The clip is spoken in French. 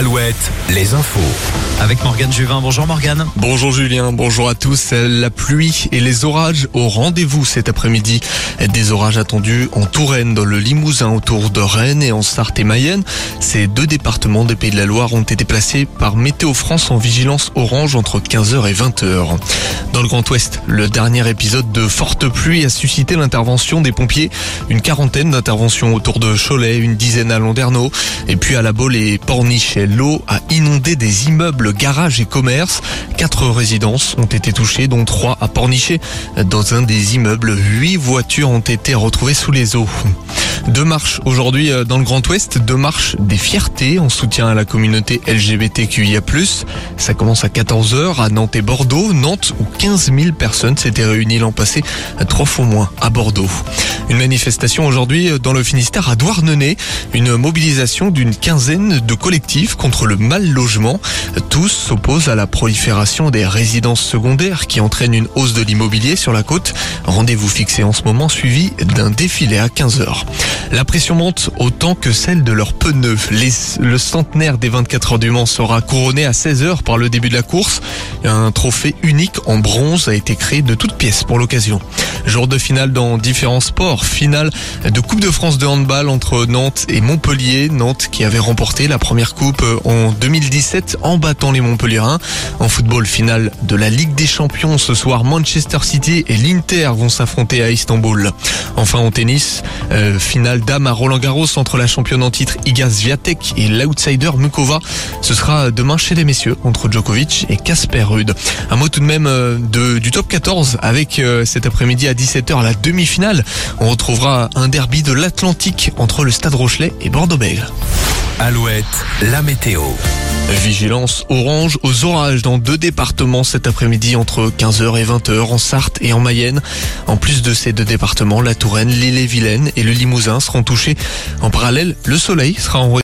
Alouette, les infos. Avec Morgane Juvin, bonjour Morgane. Bonjour Julien, bonjour à tous. La pluie et les orages au rendez-vous cet après-midi. Des orages attendus en Touraine, dans le Limousin, autour de Rennes et en Sarthe et Mayenne. Ces deux départements des Pays de la Loire ont été placés par Météo France en vigilance orange entre 15h et 20h. Dans le Grand Ouest, le dernier épisode de forte pluie a suscité l'intervention des pompiers. Une quarantaine d'interventions autour de Cholet, une dizaine à Landerneau et puis à la Baule et Pornichet. L'eau a inondé des immeubles, garages et commerces. 4 résidences ont été touchées, dont 3 à Pornichet. Dans un des immeubles, 8 voitures ont été retrouvées sous les eaux. 2 marches aujourd'hui dans le Grand Ouest, 2 marches des fiertés en soutien à la communauté LGBTQIA+. Ça commence à 14h à Nantes et Bordeaux. Nantes, où 15 000 personnes s'étaient réunies l'an passé, 3 fois moins à Bordeaux. Une manifestation aujourd'hui dans le Finistère à Douarnenez, une mobilisation d'une quinzaine de collectifs contre le mal-logement. Tous s'opposent à la prolifération des résidences secondaires qui entraîne une hausse de l'immobilier sur la côte. Rendez-vous fixé en ce moment, suivi d'un défilé à 15h. La pression monte autant que celle de leurs pneus. Le centenaire des 24 heures du Mans sera couronné à 16h par le début de la course. Un trophée unique en bronze a été créé de toutes pièces pour l'occasion. Jour de finale dans différents sports. Finale de Coupe de France de handball entre Nantes et Montpellier. Nantes qui avait remporté la première coupe en 2017 en battant les Montpelliérains. En football, finale de la Ligue des Champions. Ce soir, Manchester City et l'Inter vont s'affronter à Istanbul. Enfin, en tennis, finale dames à Roland-Garros entre la championne en titre Iga Swiatek et l'outsider Mukova. Ce sera demain chez les messieurs entre Djokovic et Casper. Un mot tout de même du top 14 avec cet après-midi à 17h la demi-finale. On retrouvera un derby de l'Atlantique entre le Stade Rochelais et Bordeaux-Bègles. Alouette, la météo. Vigilance orange aux orages dans 2 départements cet après-midi entre 15h et 20h en Sarthe et en Mayenne. En plus de ces 2 départements, la Touraine, l'Ille-et-Vilaine et le Limousin seront touchés. En parallèle, le soleil sera en